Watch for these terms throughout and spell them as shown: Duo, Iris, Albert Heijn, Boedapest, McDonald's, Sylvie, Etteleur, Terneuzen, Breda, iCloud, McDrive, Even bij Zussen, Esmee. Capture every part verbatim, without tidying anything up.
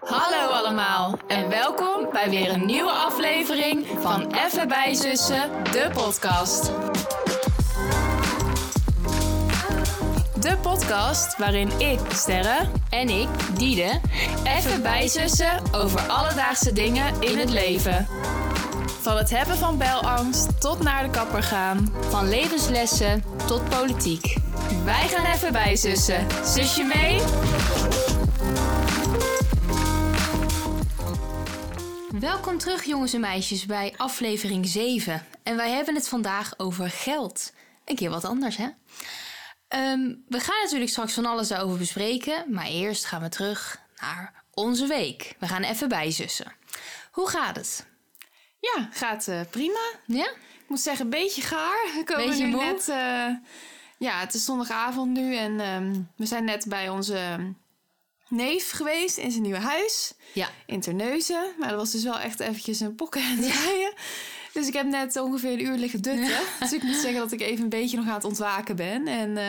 Hallo allemaal en welkom bij weer een nieuwe aflevering van Even bij Zussen, de podcast. De podcast waarin ik, Sterre, en ik, Diede, even bijzussen over alledaagse dingen in het leven. Van het hebben van belangst tot naar de kapper gaan, van levenslessen tot politiek. Wij gaan even bijzussen. Zus je mee? Welkom terug jongens en meisjes bij aflevering zeven. En wij hebben het vandaag over geld. Een keer wat anders hè? Um, we gaan natuurlijk straks van alles daarover bespreken, maar eerst gaan we terug naar onze week. We gaan even bijzussen. Hoe gaat het? Ja, gaat uh, prima. Ja? Ik moet zeggen, een beetje gaar. We komen beetje nu moe. Net, uh, ja, het is zondagavond nu en um, we zijn net bij onze neef geweest in zijn nieuwe huis. Ja. In Terneuzen. Maar dat was dus wel echt eventjes een pokken aan het draaien. Dus ik heb net ongeveer een uur liggen dutten. Ja. Dus ik moet zeggen dat ik even een beetje nog aan het ontwaken ben. En, uh,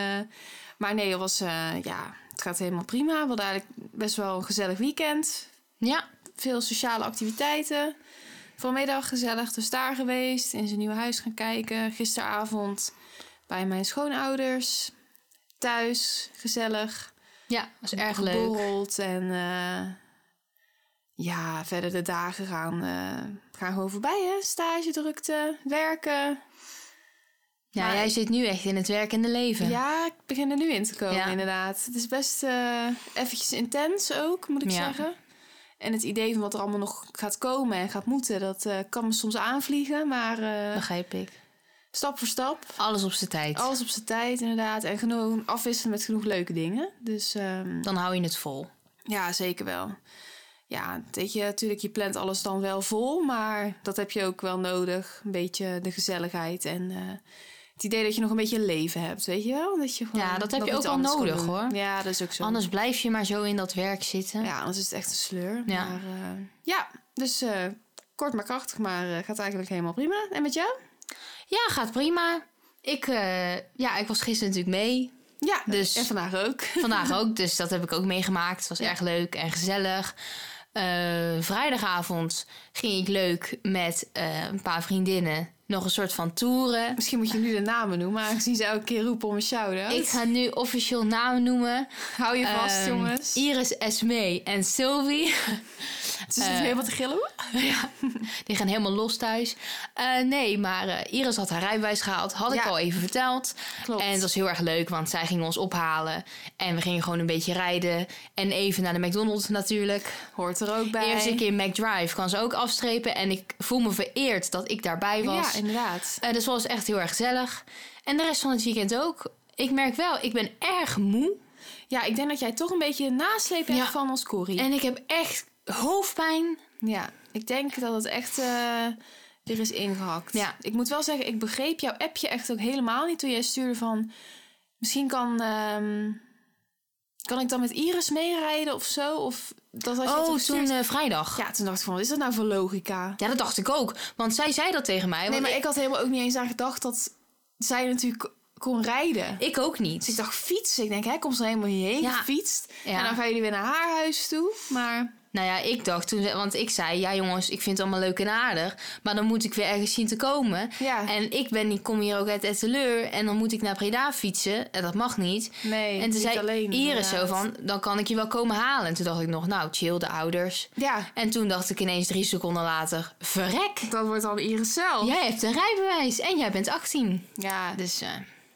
maar nee, het, was, uh, ja, het gaat helemaal prima. We hadden eigenlijk best wel een gezellig weekend. Ja. Veel sociale activiteiten. Vanmiddag gezellig dus daar geweest. In zijn nieuwe huis gaan kijken. Gisteravond bij mijn schoonouders. Thuis. Gezellig. Ja, was erg leuk. Geborreld en... Uh, Ja, verder de dagen gaan, uh, gaan gewoon voorbij, hè? Stagedrukte, werken. Ja, maar jij zit nu echt in het werkende leven. Ja, ik begin er nu in te komen, ja. Inderdaad. Het is best uh, eventjes intens ook, moet ik ja. zeggen. En het idee van wat er allemaal nog gaat komen en gaat moeten, dat uh, kan me soms aanvliegen, maar... Uh, Begrijp ik. Stap voor stap. Alles op zijn tijd. Alles op zijn tijd, inderdaad. En genoeg afwisselen met genoeg leuke dingen. Dus, um, dan hou je het vol. Ja, zeker wel. Ja, weet je, natuurlijk, je plant alles dan wel vol, maar dat heb je ook wel nodig. Een beetje de gezelligheid en uh, het idee dat je nog een beetje leven hebt, weet je wel? Dat je gewoon ja, dat heb je ook wel nodig, hoor. Ja, dat is ook zo. Anders blijf je maar zo in dat werk zitten. Ja, anders is het echt een sleur. Ja, maar, uh, ja dus uh, kort maar krachtig, maar uh, gaat eigenlijk helemaal prima. En met jou? Ja, gaat prima. Ik, uh, ja, ik was gisteren natuurlijk mee. Ja, dus en vandaag ook. Vandaag ook, dus dat heb ik ook meegemaakt. Het was ja. erg leuk en gezellig. Uh, vrijdagavond ging ik leuk met uh, een paar vriendinnen nog een soort van toeren. Misschien moet je nu de namen noemen, aangezien ze elke keer roepen om een shout-out. Ik ga nu officieel namen noemen. Hou je vast, um, jongens. Iris, Esmee en Sylvie. Ze zitten uh, helemaal te gillen. Ja, die gaan helemaal los thuis. Uh, nee, maar uh, Iris had haar rijbewijs gehaald. Had ja. ik al even verteld. Klopt. En het was heel erg leuk, want zij gingen ons ophalen. En we gingen gewoon een beetje rijden. En even naar de McDonald's natuurlijk. Hoort er ook bij. Eerst een keer McDrive kan ze ook afstrepen. En ik voel me vereerd dat ik daarbij was. Ja, inderdaad. Uh, dus dat was echt heel erg gezellig. En de rest van het weekend ook. Ik merk wel, ik ben erg moe. Ja, ik denk dat jij toch een beetje nasleep hebt ja. van ons Corrie. En ik heb echt... hoofdpijn. Ja, ik denk dat het echt uh, er is ingehakt. Ja. Ik moet wel zeggen, ik begreep jouw appje echt ook helemaal niet toen jij stuurde van... Misschien kan, um, kan ik dan met Iris meerijden of zo? Of dat had je oh, toen uh, vrijdag. Ja, toen dacht ik van, wat is dat nou voor logica? Ja, dat dacht ik ook. Want zij zei dat tegen mij. Nee, want maar ik... ik had helemaal ook niet eens aan gedacht dat zij natuurlijk... kon rijden. Ik ook niet. Dus ik dacht fietsen. Ik denk, hè, komt ze helemaal hierheen ja. gefietst. Ja. En dan gaan jullie weer naar haar huis toe. Maar... Nou ja, ik dacht toen... Want ik zei, ja jongens, ik vind het allemaal leuk en aardig. Maar dan moet ik weer ergens zien te komen. Ja. En ik ben, ik kom hier ook uit Etteleur. En dan moet ik naar Breda fietsen. En dat mag niet. Nee, en toen zei alleen, Iris zo van, dan kan ik je wel komen halen. En toen dacht ik nog, nou chill, de ouders. Ja. En toen dacht ik ineens drie seconden later, verrek. Dat wordt dan Iris zelf. Jij hebt een rijbewijs. En jij bent achttien. Ja. Dus... Uh,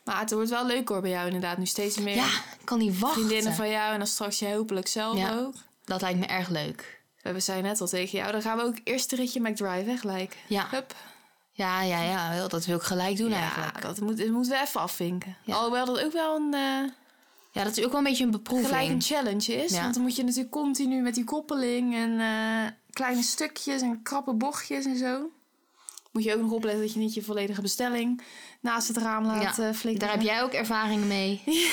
maar het wordt wel leuk hoor bij jou inderdaad. Nu steeds meer ja, kan niet wachten. Vriendinnen van jou en dan straks jij hopelijk zelf ja, ook. Dat lijkt me erg leuk. We zeiden net al tegen jou. Dan gaan we ook eerst een ritje McDrive weg gelijk. Ja. Hup. Ja, ja, ja. Dat wil ik gelijk doen ja, eigenlijk. Dat, moet, dat moeten we even afvinken. Ja. Alhoewel dat ook wel een... Uh, ja, dat is ook wel een beetje een beproeving. Gelijk een challenge is. Ja. Want dan moet je natuurlijk continu met die koppeling en uh, kleine stukjes en krappe bochtjes en zo. Moet je ook nog opletten dat je niet je volledige bestelling naast het raam laat ja, flikkeren. Daar heb jij ook ervaring mee. Ja.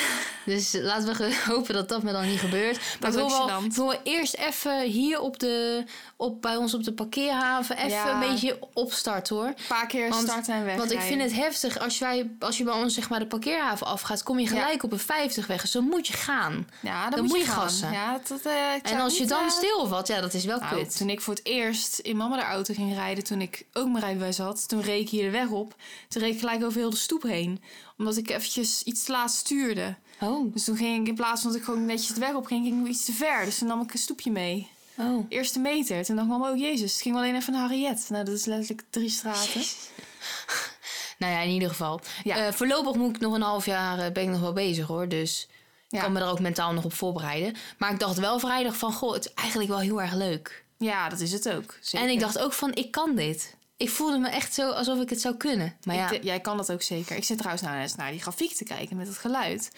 Dus laten we hopen dat dat me dan niet gebeurt. Maar dat we willen eerst even hier op de, op, bij ons op de parkeerhaven even ja. een beetje opstarten hoor. Een paar keer want, starten en weg. Want ik vind het heftig. Als, wij, als je bij ons zeg maar de parkeerhaven afgaat, kom je gelijk ja. op een vijftig weg. Dus dan moet je gaan. Ja, dan, dan moet je, je gassen. Ja, dat, dat, uh, en als je dan uh, stilvalt, ja, dat is wel nou, kut. Toen ik voor het eerst in mama de auto ging rijden, toen ik ook mijn rijbewijs had, toen reed ik hier de weg op. Toen reed ik gelijk over heel de stoep heen. Omdat ik eventjes iets te laat stuurde. Oh. Dus toen ging ik, in plaats van dat ik gewoon netjes de weg op ging, ging ik iets te ver. Dus toen nam ik een stoepje mee. Oh. Eerste meter. Toen dacht ik, oh jezus, het ging alleen even naar Harriet. Nou, dat is letterlijk drie straten. Jezus. Nou ja, in ieder geval. Ja. Uh, voorlopig moet ik nog een half jaar, uh, ben ik nog wel bezig hoor. Dus ik ja. kan me er ook mentaal nog op voorbereiden. Maar ik dacht wel vrijdag van, goh, het is eigenlijk wel heel erg leuk. Ja, dat is het ook. Zeker. En ik dacht ook van, ik kan dit. Ik voelde me echt zo alsof ik het zou kunnen. Maar ja. ik, jij kan dat ook zeker. Ik zit trouwens nou eens naar die grafiek te kijken met het geluid.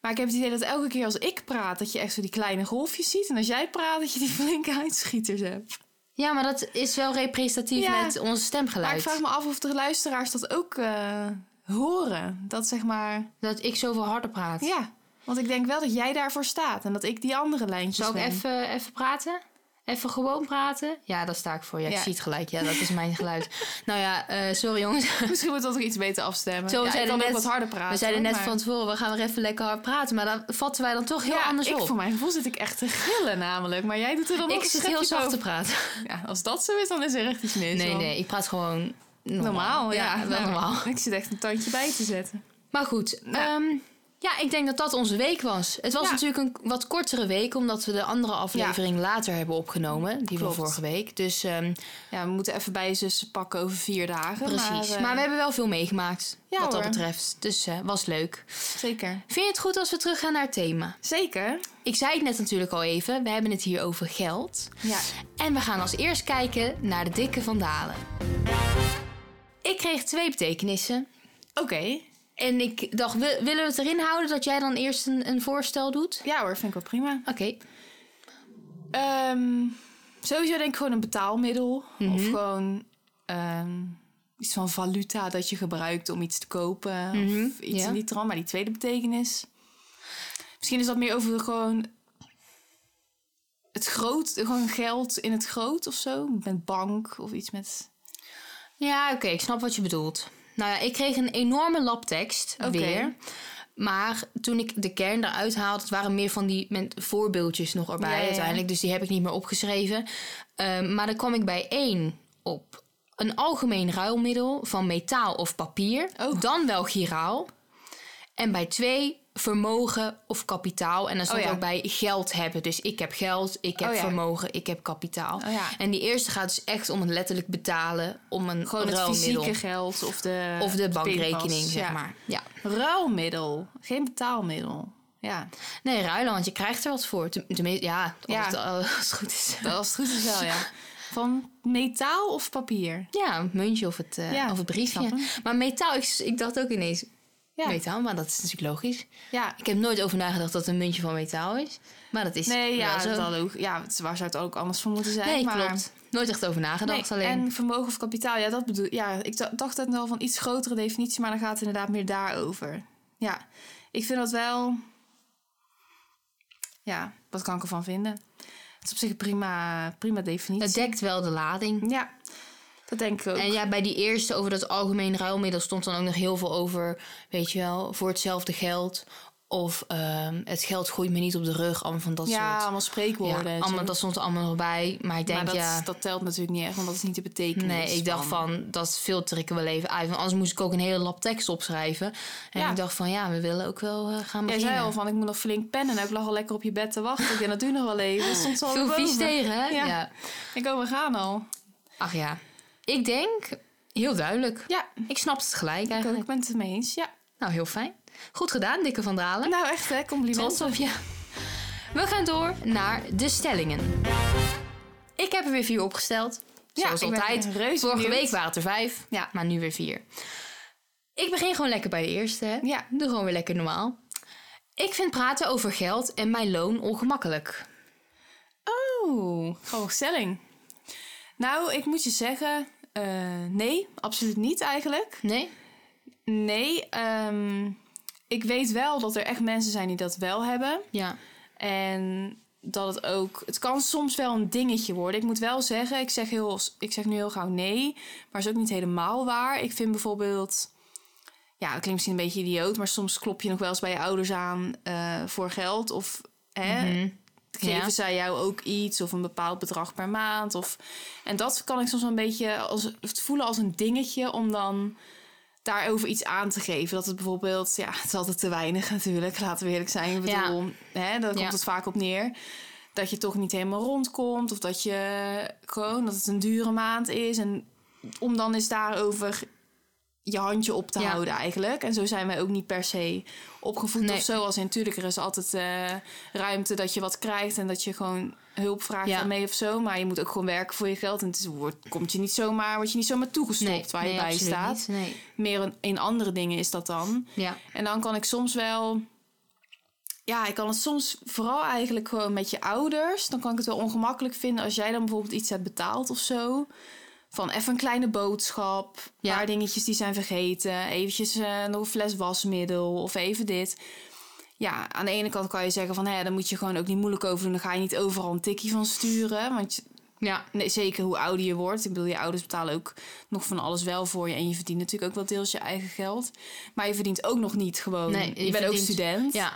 Maar ik heb het idee dat elke keer als ik praat, dat je echt zo die kleine golfjes ziet. En als jij praat, dat je die flinke uitschieters hebt. Ja, maar dat is wel representatief ja, met ons stemgeluid. Maar ik vraag me af of de luisteraars dat ook uh, horen. Dat zeg maar... Dat ik zoveel harder praat. Ja, want ik denk wel dat jij daarvoor staat. En dat ik die andere lijntjes Zal ik even, even praten? Even gewoon praten. Ja, daar sta ik voor. Ja, ik ja. zie het gelijk. Ja, dat is mijn geluid. Nou ja, uh, sorry jongens. Misschien moeten we toch iets beter afstemmen. Zo, we ja, zeiden net, ook wat harder praten. We zeiden net maar... van tevoren, we gaan weer even lekker hard praten. Maar dan vatten wij dan toch heel ja, anders ik, op. Voor mijn gevoel zit ik echt te gillen namelijk. Maar jij doet er dan ik ook een schepje Ik zit heel zacht te praten. Ja, als dat zo is, dan is er echt iets mis. Nee, want... nee, ik praat gewoon normaal. Normaal, ja. ja wel normaal. Ik zit echt een tandje bij te zetten. Maar goed, ja. Um, Ja, ik denk dat dat onze week was. Het was ja. natuurlijk een wat kortere week, omdat we de andere aflevering ja. later hebben opgenomen. Die Klopt. we vorige week. Dus um, ja, we moeten even bij zussen pakken over vier dagen. Precies. Maar, uh, maar we hebben wel veel meegemaakt, ja, wat dat hoor. betreft. Dus uh, was leuk. Zeker. Vind je het goed als we teruggaan naar het thema? Zeker. Ik zei het net natuurlijk al even. We hebben het hier over geld. Ja. En we gaan als eerst kijken naar de dikke vandalen. Ik kreeg twee betekenissen. Oké. Okay. En ik dacht, willen we het erin houden dat jij dan eerst een, een voorstel doet? Ja hoor, vind ik wel prima. Oké. Okay. Um, sowieso denk ik gewoon een betaalmiddel. Mm-hmm. Of gewoon um, iets van valuta dat je gebruikt om iets te kopen. Mm-hmm. Of iets ja. in die trant. Maar die tweede betekenis. Misschien is dat meer over gewoon het groot. Gewoon geld in het groot of zo. Met bank of iets met... Ja, oké. Okay, ik snap wat je bedoelt. Nou ja, ik kreeg een enorme labtekst okay. weer. Maar toen ik de kern eruit haalde... het waren meer van die met voorbeeldjes nog erbij ja, ja. uiteindelijk. Dus die heb ik niet meer opgeschreven. Uh, maar dan kwam ik bij één op. Een algemeen ruilmiddel van metaal of papier. Oh. Dan wel giraal. En bij twee vermogen of kapitaal. En dan stond oh, ja. ook bij geld hebben. Dus ik heb geld, ik heb oh, ja. vermogen, ik heb kapitaal. Oh, ja. En die eerste gaat dus echt om het letterlijk betalen. Om een Gewoon het ruilmiddel. Fysieke geld of de, of de bankrekening, zeg ja. maar. Ja. Ruilmiddel, geen betaalmiddel. Ja. Nee, ruilen, want je krijgt er wat voor. Tenminste, ja, als, ja. Het, als het goed is. Als het goed is wel, ja. Van metaal of papier? Ja, een muntje of het, uh, ja, of het briefje. Snappen. Maar metaal, ik, ik dacht ook ineens... Ja. Metaal, maar dat is natuurlijk logisch. Ja. Ik heb nooit over nagedacht dat een muntje van metaal is. Maar dat is nee, ja, wel zo. Dat ook, ja, waar zou het ook anders voor moeten zijn? Nee, maar... klopt. Nooit echt over nagedacht. Nee, alleen. En vermogen of kapitaal, ja, dat bedoel ja, ik. dacht het wel van iets grotere definitie, maar dan gaat het inderdaad meer daarover. Ja, ik vind dat wel... Ja, wat kan ik ervan vinden? Het is op zich een prima, prima definitie. Het dekt wel de lading. Ja. Dat denk ik ook. En ja, bij die eerste over dat algemeen ruilmiddel stond dan ook nog heel veel over, weet je wel, voor hetzelfde geld. Of uh, het geld gooit me niet op de rug, allemaal van dat ja, soort. Ja, allemaal spreekwoorden. Ja, allemaal, dat stond er allemaal nog bij. Maar ik denk maar dat, ja... dat telt natuurlijk niet echt, want dat is niet de betekenis. Nee, ik dacht van, van dat filter ik er wel even uit. Want anders moest ik ook een hele lap tekst opschrijven. En ja. ik dacht van, ja, we willen ook wel uh, gaan beginnen. Jij zei al van, ik moet nog flink pennen. Ik lag al lekker op je bed te wachten. Ik denk, dat duurt nog wel even. Dat stond al veel vies tegen, hè? Ja. ja. Ik oh, we gaan al. Ach ja. Ik denk, heel duidelijk. Ja. Ik snap het gelijk ik eigenlijk. Ik ben het mee eens, ja. Nou, heel fijn. Goed gedaan, dikke vandalen. Nou, echt hè, complimenten. Trots op je. We gaan door naar de stellingen. Ik heb er weer vier opgesteld. Zoals ja, altijd. Vorige benieuwd. week waren het er vijf, ja. maar nu weer vier. Ik begin gewoon lekker bij de eerste. Hè. Ja. Doe gewoon weer lekker normaal. Ik vind praten over geld en mijn loon ongemakkelijk. Oh, gewoon stelling. Nou, ik moet je zeggen... Uh, nee, absoluut niet eigenlijk. Nee? Nee, um, ik weet wel dat er echt mensen zijn die dat wel hebben. Ja. En dat het ook... Het kan soms wel een dingetje worden. Ik moet wel zeggen, ik zeg, heel, ik zeg nu heel gauw nee. Maar is ook niet helemaal waar. Ik vind bijvoorbeeld... Ja, dat klinkt misschien een beetje idioot. Maar soms klop je nog wel eens bij je ouders aan uh, voor geld. Of hè, mm-hmm. geven ja. zij jou ook iets. Of een bepaald bedrag per maand. Of, en dat kan ik soms wel een beetje als, voelen als een dingetje. Om dan... daarover iets aan te geven. Dat het bijvoorbeeld... Ja, het is altijd te weinig natuurlijk. Laten we eerlijk zijn. Ik bedoel, ja. hè, daar komt ja. het vaak op neer. Dat je toch niet helemaal rondkomt. Of dat je gewoon... Dat het een dure maand is. En om dan eens daarover... je handje op te ja. houden eigenlijk. En zo zijn wij ook niet per se opgevoed nee. of zo. Als in, natuurlijk, er is altijd uh, ruimte dat je wat krijgt... en dat je gewoon hulp vraagt ja. mee of zo. Maar je moet ook gewoon werken voor je geld. En het wordt, komt je niet zomaar, word je niet zomaar toegestopt nee, waar nee, je bij staat. Nee. Meer een, in andere dingen is dat dan. Ja. En dan kan ik soms wel... Ja, ik kan het soms vooral eigenlijk gewoon met je ouders. Dan kan ik het wel ongemakkelijk vinden als jij dan bijvoorbeeld iets hebt betaald of zo... Van even een kleine boodschap, een ja. paar dingetjes die zijn vergeten... eventjes uh, nog een fles wasmiddel of even dit. Ja, aan de ene kant kan je zeggen van... Hé, daar moet je gewoon ook niet moeilijk over doen. Dan ga je niet overal een tikkie van sturen. Want ja. nee, zeker hoe ouder je wordt. Ik bedoel, je ouders betalen ook nog van alles wel voor je... en je verdient natuurlijk ook wel deels je eigen geld. Maar je verdient ook nog niet gewoon... Nee, je, je bent verdient, ook student. Ja.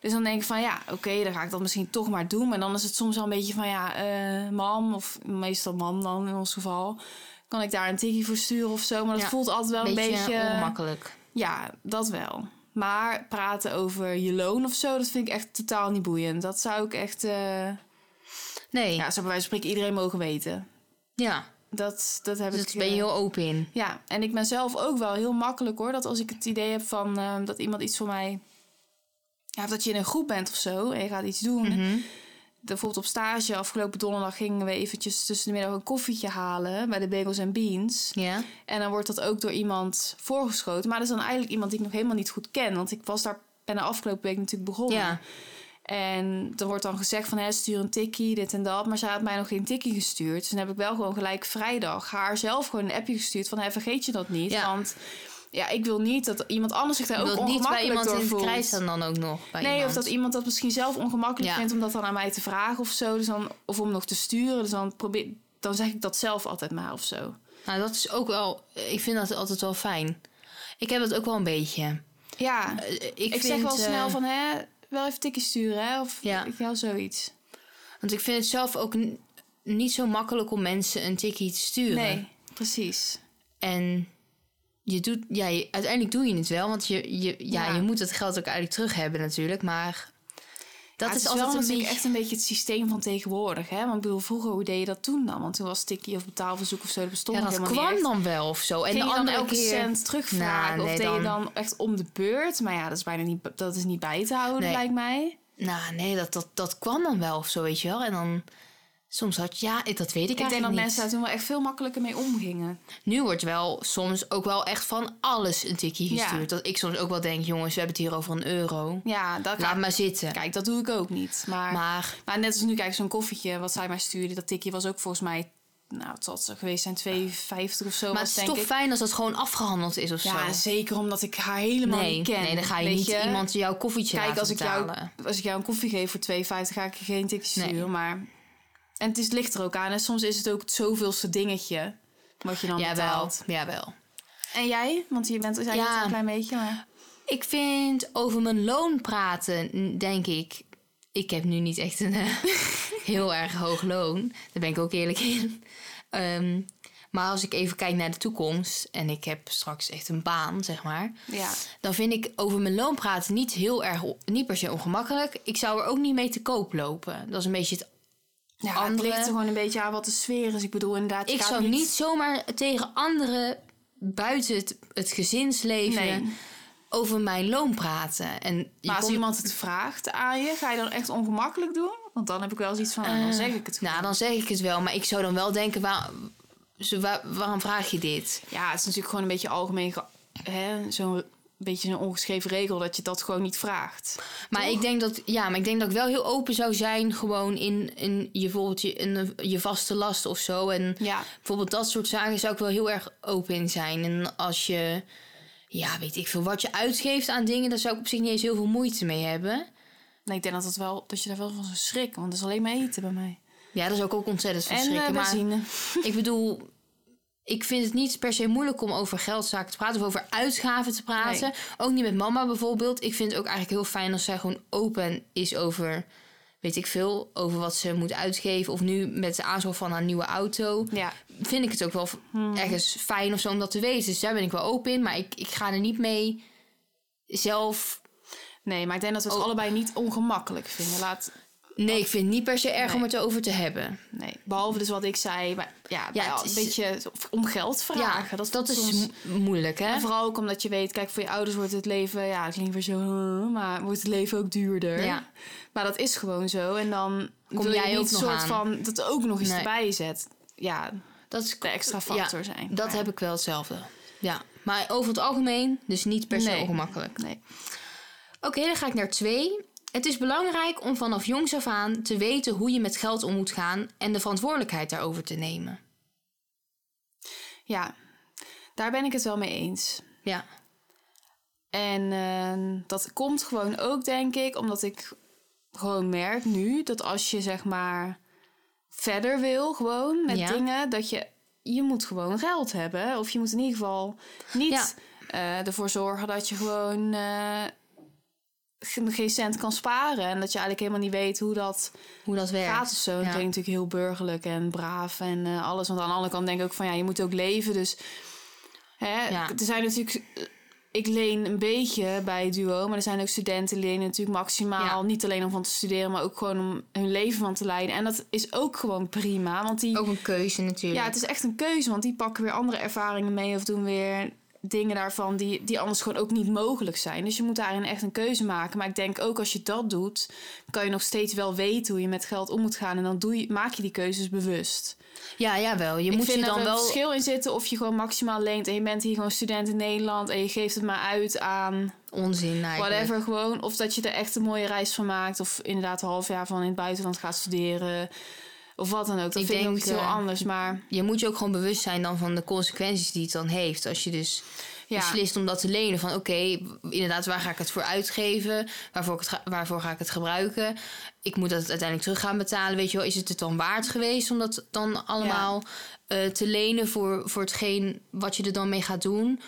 Dus dan denk ik van ja, oké, okay, dan ga ik dat misschien toch maar doen. Maar dan is het soms wel een beetje van ja, uh, mam, of meestal mam dan in ons geval. Kan ik daar een tikkie voor sturen of zo? Maar dat ja, voelt altijd wel beetje een beetje... ongemakkelijk. Ja, dat wel. Maar praten over je loon of zo, dat vind ik echt totaal niet boeiend. Dat zou ik echt... Uh, nee. Ja, zou bij wijze van spreken iedereen mogen weten. Ja. Dat, dat heb dus ik... Dus ben je heel open in. Ja, en ik ben zelf ook wel heel makkelijk hoor. Dat als ik het idee heb van uh, dat iemand iets voor mij... Ja, of dat je in een groep bent of zo en je gaat iets doen. Mm-hmm. Bijvoorbeeld op stage afgelopen donderdag gingen we eventjes tussen de middag een koffietje halen bij de Bagels en Beans. Yeah. En dan wordt dat ook door iemand voorgeschoten. Maar dat is dan eigenlijk iemand die ik nog helemaal niet goed ken. Want ik was daar, ben de afgelopen week natuurlijk begonnen. Yeah. En er wordt dan gezegd van, hé, stuur een tikkie, dit en dat. Maar zij had mij nog geen tikkie gestuurd. Dus dan heb ik wel gewoon gelijk vrijdag haar zelf gewoon een appje gestuurd van, hé, vergeet je dat niet. Yeah. Want... Ja, ik wil niet dat iemand anders zich daar ook ongemakkelijk door voelt. Niet bij iemand in de krijs dan, dan ook nog. Bij nee, iemand. Of dat iemand dat misschien zelf ongemakkelijk ja. vindt... om dat dan aan mij te vragen of zo. Dus dan, of om nog te sturen. Dus dan, probeer, dan zeg ik dat zelf altijd maar of zo. Nou, dat is ook wel... Ik vind dat altijd wel fijn. Ik heb dat ook wel een beetje. Ja, uh, ik, ik vind, zeg wel uh, snel van... hè, wel even tikkie sturen, hè? Of ja. ik wel zoiets. Want ik vind het zelf ook n- niet zo makkelijk... om mensen een tikkie te sturen. Nee, precies. En... Je doet, ja, je, uiteindelijk doe je het wel, want je, je, ja, ja. je moet het geld ook eigenlijk terug hebben natuurlijk. Maar dat ja, is, is altijd wel een beetje... echt een beetje het systeem van tegenwoordig. Hè? Want ik bedoel, vroeger, hoe deed je dat toen dan? Want toen was tikkie of betaalverzoek of zo, dat bestond ja, dat helemaal niet. Dat kwam dan wel of zo. En de andere elke keer... cent terugvragen? Nou, nee, of deed dan... je dan echt om de beurt? Maar ja, dat is bijna niet, dat is niet bij te houden, nee. lijkt mij. Nou, nee, dat, dat, dat kwam dan wel of zo, weet je wel. En dan... Soms had je, ja, dat weet ik, ik eigenlijk niet. Ik denk dat mensen daar toen wel echt veel makkelijker mee omgingen. Nu wordt wel soms ook wel echt van alles een tikkie gestuurd. Ja. Dat ik soms ook wel denk, jongens, we hebben het hier over een euro. Ja, dat laat maar zitten. Kijk, dat doe ik ook niet. Maar, maar, maar net als nu, kijk, zo'n koffietje wat zij mij stuurde, dat tikkie was ook volgens mij... Nou, het zal geweest zijn twee euro vijftig of zo. Maar het is toch ik. fijn als dat gewoon afgehandeld is of ja, zo. Ja, zeker omdat ik haar helemaal nee, niet ken. Nee, dan ga je Weet niet je? iemand jouw koffietje kijk, laten als betalen. Kijk, als ik jou een koffie geef voor twee euro vijftig ga ik je geen tikkie sturen, nee. maar... En het is, ligt er ook aan. En soms is het ook het zoveelste dingetje wat je dan ja, betaalt. Wel. Ja, wel. En jij? Want je bent je ja. het een klein beetje. Maar... Ik vind over mijn loon praten, denk ik... Ik heb nu niet echt een heel erg hoog loon. Daar ben ik ook eerlijk in. Um, maar als ik even kijk naar de toekomst... en ik heb straks echt een baan, zeg maar... Ja. Dan vind ik over mijn loon praten niet heel erg... niet per se ongemakkelijk. Ik zou er ook niet mee te koop lopen. Dat is een beetje het... Ja, andere... het ligt er gewoon een beetje aan wat de sfeer is. Ik bedoel, inderdaad... Ik zou niet... niet zomaar tegen anderen buiten het, het gezinsleven nee. over mijn loon praten. En je maar als komt... iemand het vraagt aan je, ga je dan echt ongemakkelijk doen? Want dan heb ik wel zoiets van, uh, dan zeg ik het gewoon. Nou, dan zeg ik het wel. Maar ik zou dan wel denken, waar, waar, waarom vraag je dit? Ja, het is natuurlijk gewoon een beetje algemeen... Hè, zo'n... Een beetje een ongeschreven regel dat je dat gewoon niet vraagt. Maar toch? ik denk dat ja, maar ik denk dat ik wel heel open zou zijn gewoon in, in je bijvoorbeeld je, in je vaste last of zo en ja. bijvoorbeeld dat soort zaken zou ik wel heel erg open in zijn. En als je Ja, weet ik veel. Wat je uitgeeft aan dingen, daar zou ik op zich niet eens heel veel moeite mee hebben. Nee, ik denk dat, dat, wel, dat je daar wel van zou schrikken. Want dat is alleen maar eten bij mij. Ja, dat is ook, ook ontzettend van schrikken. En uh, benzine. Maar, ik bedoel... Ik vind het niet per se moeilijk om over geldzaken te praten of over uitgaven te praten. Nee. Ook niet met mama bijvoorbeeld. Ik vind het ook eigenlijk heel fijn als zij gewoon open is over, weet ik veel, over wat ze moet uitgeven. Of nu met de aanschaf van haar nieuwe auto. Ja. Vind ik het ook wel hmm. ergens fijn of zo om dat te weten. Dus daar ben ik wel open in, maar ik, ik ga er niet mee zelf... Nee, maar ik denk dat we het oh. allebei niet ongemakkelijk vinden. Laat... Nee, ik vind het niet per se erg nee. om het erover te hebben. Nee, behalve dus wat ik zei. Maar ja, ja het is... een beetje om geld vragen. Ja, dat, dat is soms... mo- moeilijk, hè? En vooral ook omdat je weet, kijk, voor je ouders wordt het leven... Ja, het klinkt weer zo... Maar wordt het leven ook duurder. Ja. Maar dat is gewoon zo. En dan kom jij je niet ook nog soort aan. Van dat er ook nog iets nee. erbij zet. Ja, dat is de extra factor ja, zijn. Dat maar. Heb ik wel hetzelfde. Ja, maar over het algemeen dus niet per se nee. ongemakkelijk. Nee. Oké, okay, dan ga ik naar twee... Het is belangrijk om vanaf jongs af aan te weten hoe je met geld om moet gaan en de verantwoordelijkheid daarover te nemen. Ja, daar ben ik het wel mee eens. Ja. En uh, dat komt gewoon ook, denk ik, omdat ik gewoon merk nu dat als je zeg maar verder wil gewoon met ja. dingen, dat je, je moet gewoon geld hebben. Of je moet in ieder geval niet ja. uh, ervoor zorgen dat je gewoon... Uh, geen cent kan sparen. En dat je eigenlijk helemaal niet weet hoe dat, hoe dat werkt. Gaat of zo. Dat ja. klinkt natuurlijk heel burgerlijk en braaf en uh, alles. Want aan de andere kant denk ik ook van... ja, je moet ook leven, dus... Hè, ja. Er zijn natuurlijk... Ik leen een beetje bij Duo... maar er zijn ook studenten lenen natuurlijk maximaal... Ja. Niet alleen om van te studeren... maar ook gewoon om hun leven van te leiden. En dat is ook gewoon prima. Want die, ook een keuze natuurlijk. Ja, het is echt een keuze. Want die pakken weer andere ervaringen mee... of doen weer... dingen daarvan die, die anders gewoon ook niet mogelijk zijn. Dus je moet daarin echt een keuze maken. Maar ik denk ook als je dat doet... kan je nog steeds wel weten hoe je met geld om moet gaan. En dan doe je, maak je die keuzes bewust. Ja, jawel. Je ik moet vind je dan er wel... een verschil in zitten of je gewoon maximaal leent... en je bent hier gewoon student in Nederland... en je geeft het maar uit aan... Onzin eigenlijk. Whatever, gewoon. Of dat je er echt een mooie reis van maakt... of inderdaad een half jaar van in het buitenland gaat studeren... Of wat dan ook. Dat ik vind ik ook iets heel uh, anders. Maar... Je moet je ook gewoon bewust zijn dan van de consequenties die het dan heeft. Als je dus ja. beslist om dat te lenen. Van oké, okay, inderdaad, waar ga ik het voor uitgeven? Waarvoor, ik het ga, waarvoor ga ik het gebruiken? Ik moet dat uiteindelijk terug gaan betalen. Weet je wel, is het het dan waard geweest om dat dan allemaal ja. uh, te lenen... Voor, voor hetgeen wat je er dan mee gaat doen?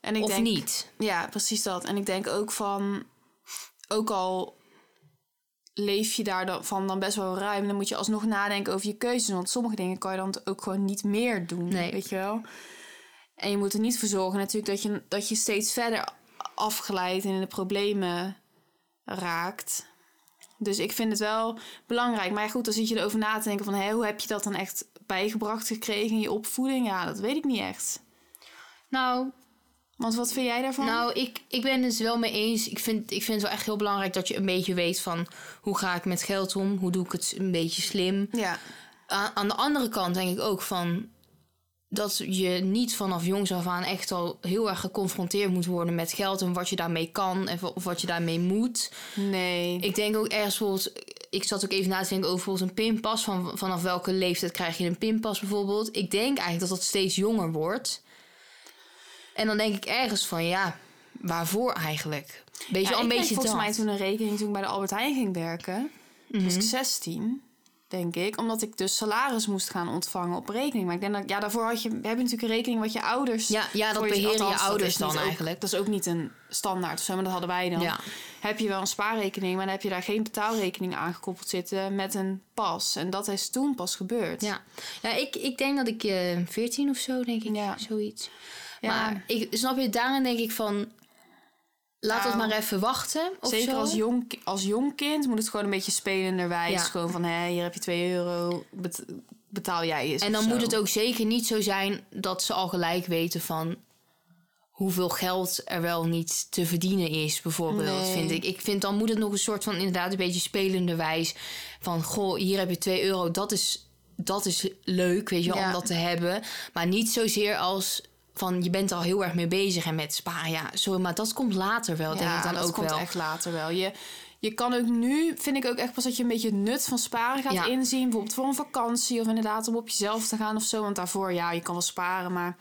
En ik of denk, niet? Ja, precies dat. En ik denk ook van... Ook al... leef je daar dan van dan best wel ruim... dan moet je alsnog nadenken over je keuzes... want sommige dingen kan je dan ook gewoon niet meer doen. Nee. Weet je wel? En je moet er niet voor zorgen natuurlijk... dat je, dat je steeds verder afglijdt... en in de problemen raakt. Dus ik vind het wel belangrijk. Maar goed, dan zit je erover na te denken... van hé, hoe heb je dat dan echt bijgebracht gekregen... in je opvoeding? Ja, dat weet ik niet echt. Nou... Want wat vind jij daarvan? Nou, ik, ik ben het dus wel mee eens. Ik vind, ik vind het wel echt heel belangrijk dat je een beetje weet van... hoe ga ik met geld om? Hoe doe ik het een beetje slim? Ja. Aan, aan de andere kant denk ik ook van... dat je niet vanaf jongs af aan echt al heel erg geconfronteerd moet worden met geld... en wat je daarmee kan en of wat je daarmee moet. Nee. Ik denk ook ergens bijvoorbeeld... Ik zat ook even na te denken over bijvoorbeeld een pinpas. Van, vanaf welke leeftijd krijg je een pinpas bijvoorbeeld? Ik denk eigenlijk dat dat steeds jonger wordt... En dan denk ik ergens van, ja, waarvoor eigenlijk? Weet je, ja, al een beetje dat. Volgens mij toen een rekening toen ik bij de Albert Heijn ging werken. Mm-hmm. Dus ik zestien, denk ik. Omdat ik dus salaris moest gaan ontvangen op rekening. Maar ik denk dat, ja, daarvoor had je, heb je natuurlijk een rekening wat je ouders... Ja, ja dat beheren je, althans, je ouders dan ook, eigenlijk. Dat is ook niet een standaard of zo, maar dat hadden wij dan. Ja. Heb je wel een spaarrekening, maar dan heb je daar geen betaalrekening aangekoppeld zitten met een pas. En dat is toen pas gebeurd. Ja, ja ik, ik denk dat ik uh, veertien of zo, denk ik, ja. zoiets... Ja. Maar ik snap je, daarin denk ik van... laat het nou, maar even wachten of zeker zo. Als jong, als jong kind moet het gewoon een beetje spelenderwijs. Ja. Gewoon van, hé, hier heb je twee euro, betaal jij eens. En dan moet zo. Het ook zeker niet zo zijn dat ze al gelijk weten van... hoeveel geld er wel niet te verdienen is, bijvoorbeeld, nee. vind ik. Ik vind, dan moet het nog een soort van, inderdaad, een beetje spelenderwijs... van, goh, hier heb je twee euro, dat is, dat is leuk, weet je wel, ja. om dat te hebben. Maar niet zozeer als... van je bent er al heel erg mee bezig en met sparen. Ja, sorry, maar dat komt later wel, denk ja, ik dan ook wel. Ja, dat komt echt later wel. Je, je kan ook nu, vind ik ook echt pas dat je een beetje het nut van sparen gaat ja. inzien. Bijvoorbeeld voor een vakantie of inderdaad om op jezelf te gaan of zo. Want daarvoor, ja, je kan wel sparen, maar...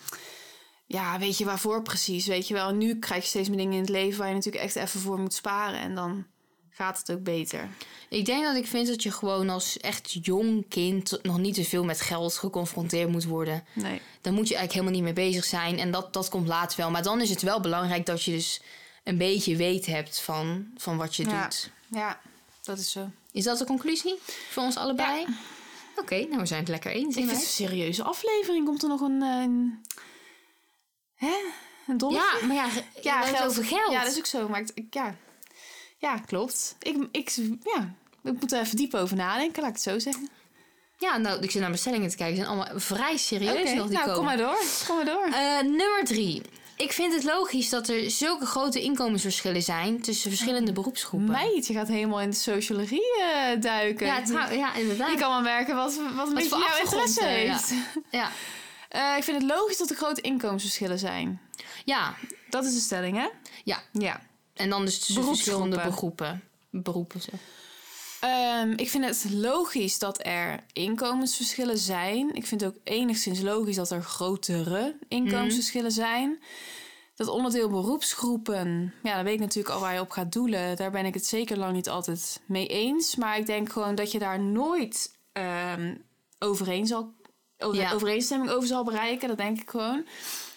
ja, weet je waarvoor precies, weet je wel. En nu krijg je steeds meer dingen in het leven waar je natuurlijk echt even voor moet sparen. En dan gaat het ook beter. Ik denk dat ik vind dat je gewoon als echt jong kind nog niet te veel met geld geconfronteerd moet worden. Nee. Dan moet je eigenlijk helemaal niet mee bezig zijn. En dat, dat komt later wel. Maar dan is het wel belangrijk dat je dus een beetje weet hebt van, van wat je ja. doet. Ja, dat is zo. Is dat de conclusie voor ons allebei? Ja. Oké, okay, nou we zijn het lekker eens. Ik vind het een serieuze aflevering. Komt er nog een... een... Hè? Een dollar? Ja, maar ja, ja geld over geld. Ja, dat is ook zo. Maar ik, ja. ja, klopt. Ik, ik, ja. ik moet er even diep over nadenken, laat ik het zo zeggen. Ja, nou, ik zit naar mijn stellingen te kijken. Ze zijn allemaal vrij serieus. Okay, nog die nou, komen. kom maar door. Kom maar door. Uh, nummer drie. Ik vind het logisch dat er zulke grote inkomensverschillen zijn tussen verschillende beroepsgroepen. Meid, je gaat helemaal in de sociologie uh, duiken. Ja, trouw, ja, inderdaad. Je kan wel merken wat, wat een wat beetje jouw interesse heeft. Ja. ja. Uh, ik vind het logisch dat er grote inkomensverschillen zijn. Ja. Dat is de stelling, hè? Ja. ja. En dan dus tussen verschillende beroepen. Beroepen, zeg. Um, ik vind het logisch dat er inkomensverschillen zijn. Ik vind het ook enigszins logisch dat er grotere inkomensverschillen mm. zijn. Dat onderdeel beroepsgroepen, ja, dan weet ik natuurlijk al waar je op gaat doelen. Daar ben ik het zeker lang niet altijd mee eens. Maar ik denk gewoon dat je daar nooit um, overeen zal, over, ja. overeenstemming over zal bereiken. Dat denk ik gewoon.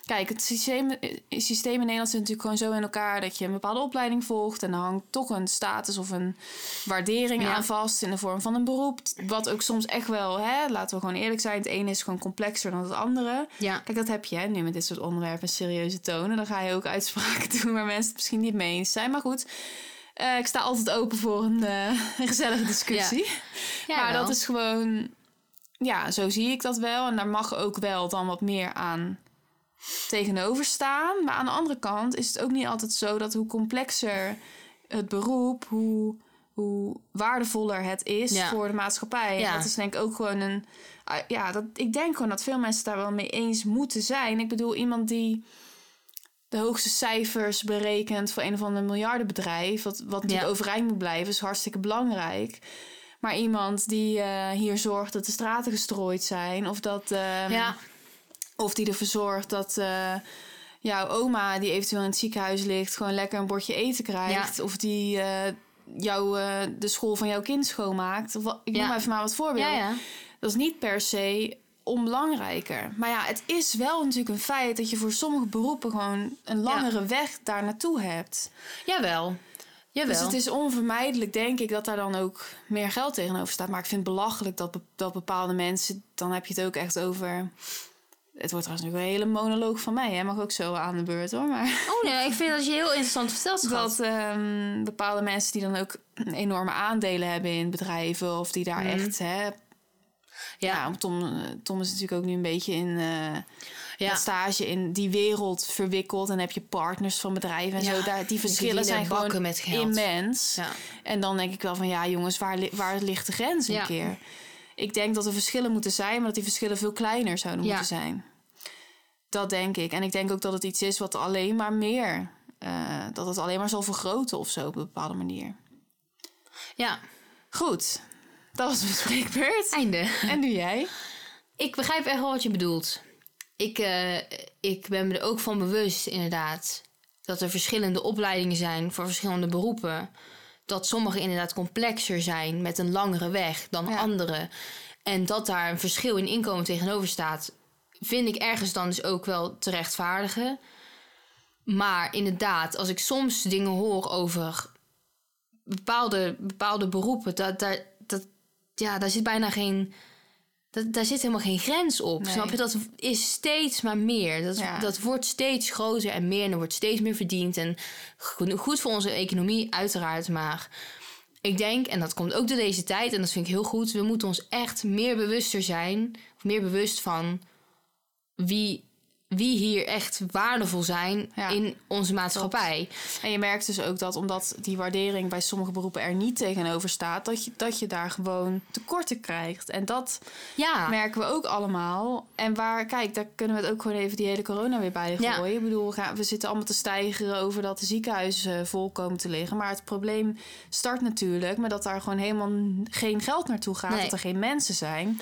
Kijk, het systeem, het systeem in Nederland zit natuurlijk gewoon zo in elkaar dat je een bepaalde opleiding volgt en dan hangt toch een status of een waardering ja. aan vast in de vorm van een beroep. Wat ook soms echt wel, hè, laten we gewoon eerlijk zijn, het ene is gewoon complexer dan het andere. Ja. Kijk, dat heb je hè, nu met dit soort onderwerpen, serieuze tonen. Dan ga je ook uitspraken doen waar mensen het misschien niet mee eens zijn. Maar goed, uh, ik sta altijd open voor een, uh, een gezellige discussie. Ja. Ja, maar wel. Dat is gewoon, ja, zo zie ik dat wel. En daar mag ook wel dan wat meer aan tegenover staan. Maar aan de andere kant is het ook niet altijd zo dat hoe complexer het beroep, hoe, hoe waardevoller het is ja. voor de maatschappij. Ja. Dat is denk ik ook gewoon een... Ja, dat, ik denk gewoon dat veel mensen daar wel mee eens moeten zijn. Ik bedoel, iemand die de hoogste cijfers berekent voor een of ander miljardenbedrijf, wat, wat natuurlijk ja. overeind moet blijven, is hartstikke belangrijk. Maar iemand die uh, hier zorgt dat de straten gestrooid zijn, of dat... Um, ja. Of die ervoor zorgt dat uh, jouw oma, die eventueel in het ziekenhuis ligt, gewoon lekker een bordje eten krijgt. Ja. Of die uh, jou, uh, de school van jouw kind schoonmaakt. Of wat, ik ja. noem maar even maar wat voorbeelden. Ja, ja. Dat is niet per se onbelangrijker. Maar ja, het is wel natuurlijk een feit dat je voor sommige beroepen gewoon een langere ja. weg daar naartoe hebt. Jawel. Jawel. Dus het is onvermijdelijk, denk ik, dat daar dan ook meer geld tegenover staat. Maar ik vind het belachelijk dat, dat bepaalde mensen, dan heb je het ook echt over... Het wordt trouwens nu een hele monoloog van mij. Hè? Mag ook zo aan de beurt hoor. Maar... Oh nee, ik vind dat je heel interessant vertelt. Dat um, bepaalde mensen die dan ook enorme aandelen hebben in bedrijven. Of die daar mm. echt... Hè, ja, nou, Tom, Tom is natuurlijk ook nu een beetje in uh, ja. stage in die wereld verwikkeld. En heb je partners van bedrijven en ja, zo. Daar, die verschillen zijn gewoon met immens. Ja. En dan denk ik wel van ja jongens, waar, waar ligt de grens een ja. keer? Ik denk dat er verschillen moeten zijn, maar dat die verschillen veel kleiner zouden ja. moeten zijn. Dat denk ik. En ik denk ook dat het iets is wat alleen maar meer... Uh, dat het alleen maar zal vergroten of zo op een bepaalde manier. Ja. Goed. Dat was mijn spreekbeurt. Einde. En nu jij? Ik begrijp echt wel wat je bedoelt. Ik, uh, ik ben me er ook van bewust, inderdaad, dat er verschillende opleidingen zijn voor verschillende beroepen. Dat sommige inderdaad complexer zijn met een langere weg dan ja. anderen. En dat daar een verschil in inkomen tegenover staat, vind ik ergens dan dus ook wel te rechtvaardigen. Maar inderdaad, als ik soms dingen hoor over bepaalde, bepaalde beroepen, dat, dat, dat, ja, daar zit bijna geen... Dat, daar zit helemaal geen grens op. Nee. Snap je? Dat is steeds maar meer. Dat, ja. dat wordt steeds groter en meer. En er wordt steeds meer verdiend. En goed voor onze economie, uiteraard. Maar ik denk, en dat komt ook door deze tijd, en dat vind ik heel goed, we moeten ons echt meer bewuster zijn. Of meer bewust van wie, wie hier echt waardevol zijn ja. in onze maatschappij. Klopt. En je merkt dus ook dat, omdat die waardering bij sommige beroepen er niet tegenover staat, dat je, dat je daar gewoon tekorten krijgt. En dat ja. merken we ook allemaal. En waar, kijk, daar kunnen we het ook gewoon even die hele corona weer bij gooien. Ja. Ik bedoel, we, gaan, we zitten allemaal te stijgeren over dat de ziekenhuizen vol komen te liggen. Maar het probleem start natuurlijk met dat daar gewoon helemaal geen geld naartoe gaat. Nee. Dat er geen mensen zijn.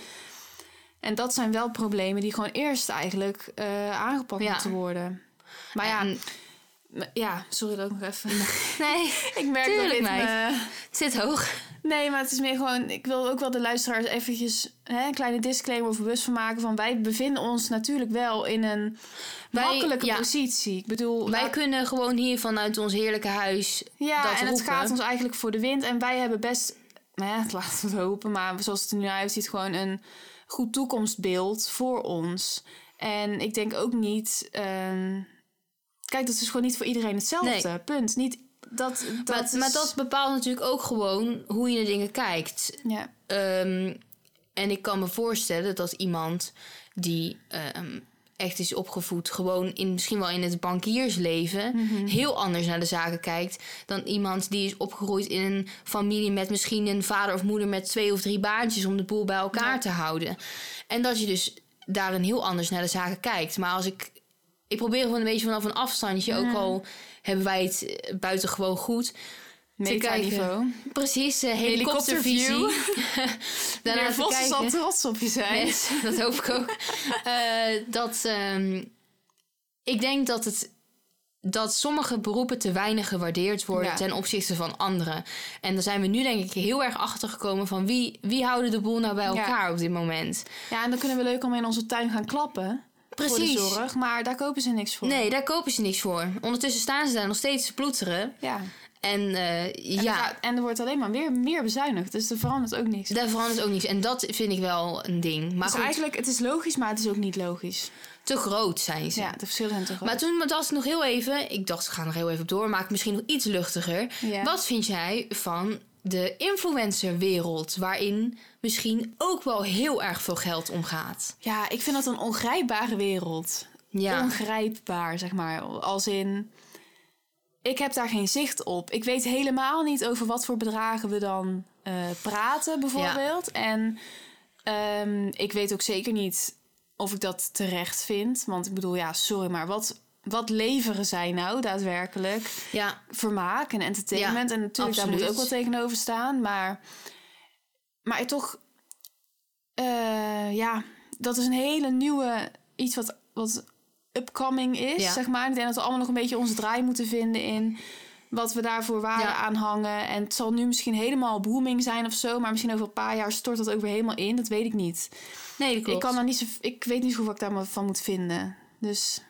En dat zijn wel problemen die gewoon eerst eigenlijk uh, aangepakt ja. moeten worden. Maar ja, en, ja, sorry dat ik nog even... Nee, ik merk tuurlijk dat dit me... Het zit hoog. Nee, maar het is meer gewoon... Ik wil ook wel de luisteraars eventjes hè, een kleine disclaimer of bewust van maken. Van wij bevinden ons natuurlijk wel in een wij, makkelijke ja, positie. Ik bedoel... Wij dat, kunnen gewoon hier vanuit ons heerlijke huis ja, dat roepen. Ja, en het gaat ons eigenlijk voor de wind. En wij hebben best... Nou ja, laten we het hopen. Maar zoals het er nu uitziet, gewoon een goed toekomstbeeld voor ons. En ik denk ook niet... Um, kijk, dat is gewoon niet voor iedereen hetzelfde. Nee. Punt. Niet dat, dat maar, is... maar dat bepaalt natuurlijk ook gewoon hoe je naar dingen kijkt. Ja. Um, en ik kan me voorstellen dat iemand die um, echt is opgevoed... gewoon in, misschien wel in het bankiersleven... Mm-hmm. heel anders naar de zaken kijkt... dan iemand die is opgegroeid in een familie... met misschien een vader of moeder met twee of drie baantjes... om de boel bij elkaar ja. te houden. En dat je dus daarin heel anders naar de zaken kijkt. Maar als ik... Ik probeer gewoon een beetje vanaf een afstandje. Ook al hebben wij het buitengewoon goed. Meta-niveau. Precies, uh, helikoptervisie. Daarna de Vos zal trots op je zijn. Yes, dat hoop ik ook. uh, dat, um, ik denk dat, het, dat sommige beroepen te weinig gewaardeerd worden... Ja. ten opzichte van anderen. En daar zijn we nu denk ik heel erg achtergekomen... van wie, wie houden de boel nou bij elkaar ja. op dit moment. Ja, en dan kunnen we leuk om in onze tuin gaan klappen... Precies. Voor de zorg, maar daar kopen ze niks voor. Nee, daar kopen ze niks voor. Ondertussen staan ze daar nog steeds te ploeteren. Ja. En, uh, en, ja. er gaat, en er wordt alleen maar weer meer bezuinigd. Dus er verandert ook niks. Daar verandert ook niks. En dat vind ik wel een ding. Maar dus goed, eigenlijk, het is logisch, maar het is ook niet logisch. Te groot zijn ze. Ja, de verschillen zijn te groot. Maar toen dacht ik nog heel even... Ik dacht, ik ga nog heel even op door. Maak het misschien nog iets luchtiger. Ja. Wat vind jij van... de influencerwereld, waarin misschien ook wel heel erg veel geld omgaat. Ja, ik vind dat een ongrijpbare wereld. Ja. Ongrijpbaar, zeg maar. Als in, ik heb daar geen zicht op. Ik weet helemaal niet over wat voor bedragen we dan uh, praten, bijvoorbeeld. Ja. En um, ik weet ook zeker niet of ik dat terecht vind. Want ik bedoel, ja, sorry, maar wat... Wat leveren zij nou daadwerkelijk? Ja. Vermaak en entertainment. Ja, en natuurlijk, absoluut. Daar moet ook wel tegenover staan. Maar, maar toch... Uh, ja, dat is een hele nieuwe... Iets wat, wat upcoming is, ja. zeg maar. Ik denk dat we allemaal nog een beetje onze draai moeten vinden in... wat we daarvoor waarde ja. aan hangen. En het zal nu misschien helemaal booming zijn of zo... maar misschien over een paar jaar stort dat ook weer helemaal in. Dat weet ik niet. Nee, dat klopt. Ik kan daar niet zo, ik weet niet zo goed wat ik daarvan moet vinden. Dus...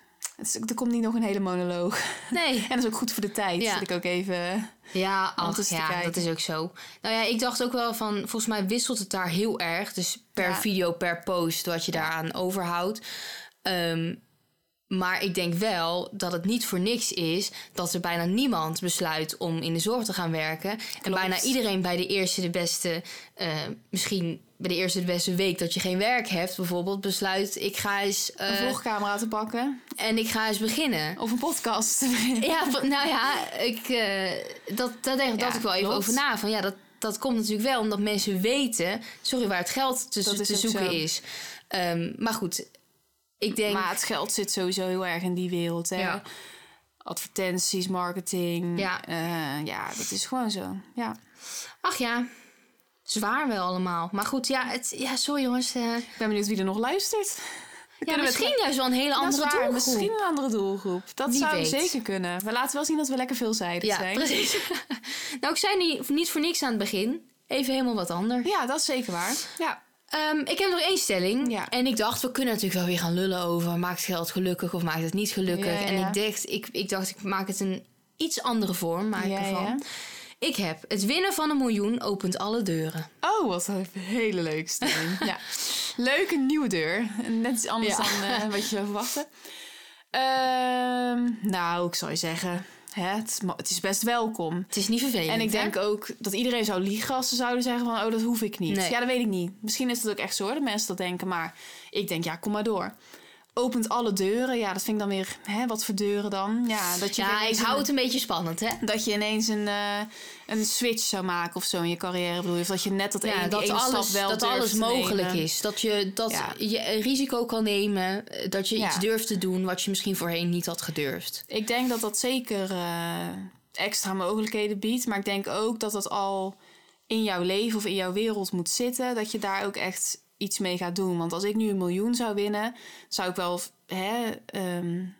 Er komt niet nog een hele monoloog. Nee. En dat is ook goed voor de tijd. Ja. Dat ik ook even... Ja, ach, ja dat is ook zo. Nou ja, ik dacht ook wel van... Volgens mij wisselt het daar heel erg. Dus per ja. video, per post wat je ja. daaraan overhoudt. Um, maar ik denk wel dat het niet voor niks is... dat er bijna niemand besluit om in de zorg te gaan werken. Klopt. En bijna iedereen bij de eerste de beste... Uh, misschien... bij de eerste de beste week dat je geen werk hebt... bijvoorbeeld besluit, ik ga eens... Uh, een vlogcamera te pakken. En ik ga eens beginnen. Of een podcast te beginnen. Ja, nou ja, ik, uh, dat, daar denk ik ja, dat ik wel even over na. Van, ja, dat, dat komt natuurlijk wel omdat mensen weten... sorry, waar het geld te, te zoeken zo. is. Um, maar goed, ik denk... Maar het geld zit sowieso heel erg in die wereld. Hè? Ja. Advertenties, marketing. Ja. Uh, ja, dat is gewoon zo. Ja. Ach ja... Zwaar wel allemaal. Maar goed, ja, het, ja sorry jongens. Uh... Ik ben benieuwd wie er nog luistert. Ja, misschien we... juist wel een hele andere waar, doelgroep. Misschien een andere doelgroep. Dat wie zou weet. zeker kunnen. Maar laten we wel zien dat we lekker veelzijdig ja, zijn. Ja, precies. Nou, ik zei niet, niet voor niks aan het begin. Even helemaal wat anders. Ja, dat is zeker waar. Ja. Um, ik heb nog één stelling. Ja. En ik dacht, we kunnen natuurlijk wel weer gaan lullen over... maakt geld gelukkig of maakt het niet gelukkig? Ja, ja. En ik dacht ik, ik dacht, ik maak het een iets andere vorm. Maak ja, ik ervan. Ja. Ik heb het winnen van een miljoen opent alle deuren. Oh, wat een hele leuke stelling. ja. Leuk, een nieuwe deur. Net iets anders ja. dan uh, wat je zou verwachten. Uh, nou, ik zou je zeggen, hè, het, het is best welkom. Het is niet vervelend. En ik denk hè? ook dat iedereen zou liegen als ze zouden zeggen van... oh, dat hoef ik niet. Nee. Ja, dat weet ik niet. Misschien is dat ook echt zo, dat mensen dat denken. Maar ik denk, ja, kom maar door. Opent alle deuren. Ja, dat vind ik dan weer... Hè, wat voor deuren dan? Ja, dat je ja ik hou een, het een beetje spannend, hè? Dat je ineens een, uh, een switch zou maken of zo in je carrière, bedoel je? Of dat je net dat ja, ene, dat alles, stap wel dat alles mogelijk nemen. is. Dat je dat ja. je een risico kan nemen. Dat je ja. iets durft te doen wat je misschien voorheen niet had gedurfd. Ik denk dat dat zeker uh, extra mogelijkheden biedt. Maar ik denk ook dat dat al in jouw leven of in jouw wereld moet zitten. Dat je daar ook echt... iets mee gaat doen. Want als ik nu een miljoen zou winnen, zou ik wel, hè, um,